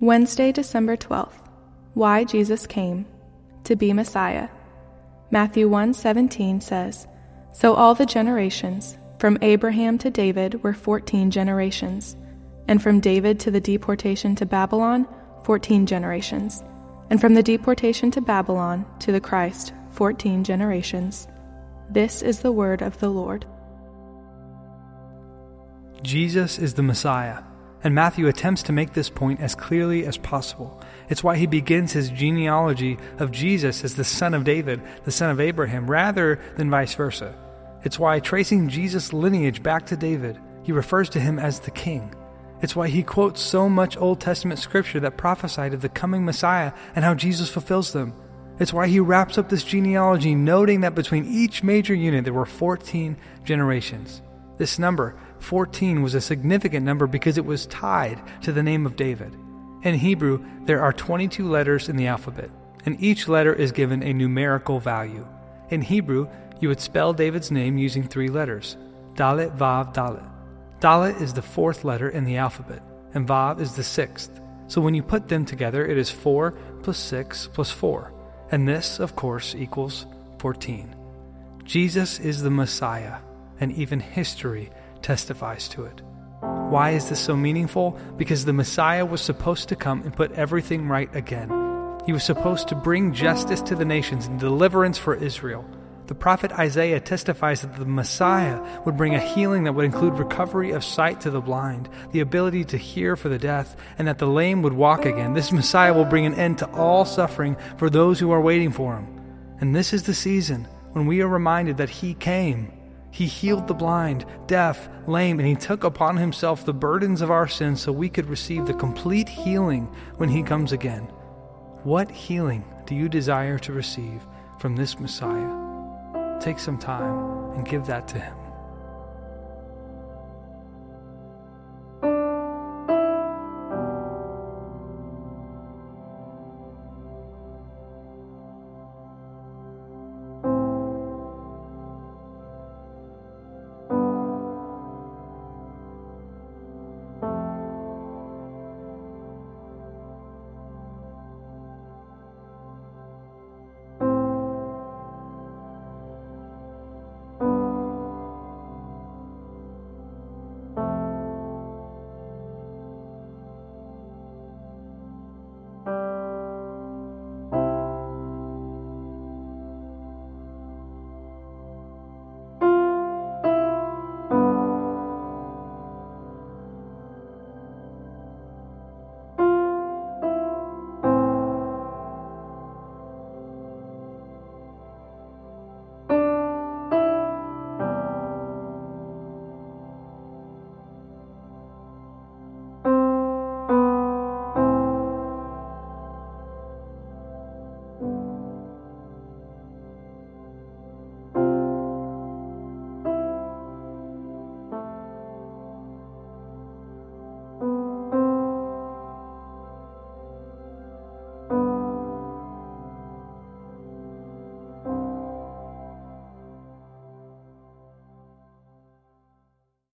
Wednesday, December 12th. Why Jesus came to be Messiah. Matthew 1:17 says, "So all the generations from Abraham to David were 14 generations, and from David to the deportation to Babylon, 14 generations, and from the deportation to Babylon to the Christ, 14 generations." This is the word of the Lord. Jesus is the Messiah, and Matthew attempts to make this point as clearly as possible. It's why he begins his genealogy of Jesus as the son of David, the son of Abraham, rather than vice versa. It's why, tracing Jesus' lineage back to David, he refers to him as the king. It's why he quotes so much Old Testament scripture that prophesied of the coming Messiah and how Jesus fulfills them. It's why he wraps up this genealogy noting that between each major unit there were 14 generations. This number, 14, was a significant number because it was tied to the name of David. In Hebrew, there are 22 letters in the alphabet, and each letter is given a numerical value. In Hebrew, you would spell David's name using three letters: Dalet, Vav, Dalet. Dalet is the fourth letter in the alphabet, and Vav is the sixth. So when you put them together, it is 4 plus 6 plus 4. And this, of course, equals 14. Jesus is the Messiah, and even history testifies to it. Why is this so meaningful? Because the Messiah was supposed to come and put everything right again. He was supposed to bring justice to the nations and deliverance for Israel. The prophet Isaiah testifies that the Messiah would bring a healing that would include recovery of sight to the blind, the ability to hear for the deaf, and that the lame would walk again. This Messiah will bring an end to all suffering for those who are waiting for him. And this is the season when we are reminded that he came. He healed the blind, deaf, lame, and he took upon himself the burdens of our sins so we could receive the complete healing when he comes again. What healing do you desire to receive from this Messiah? Take some time and give that to him.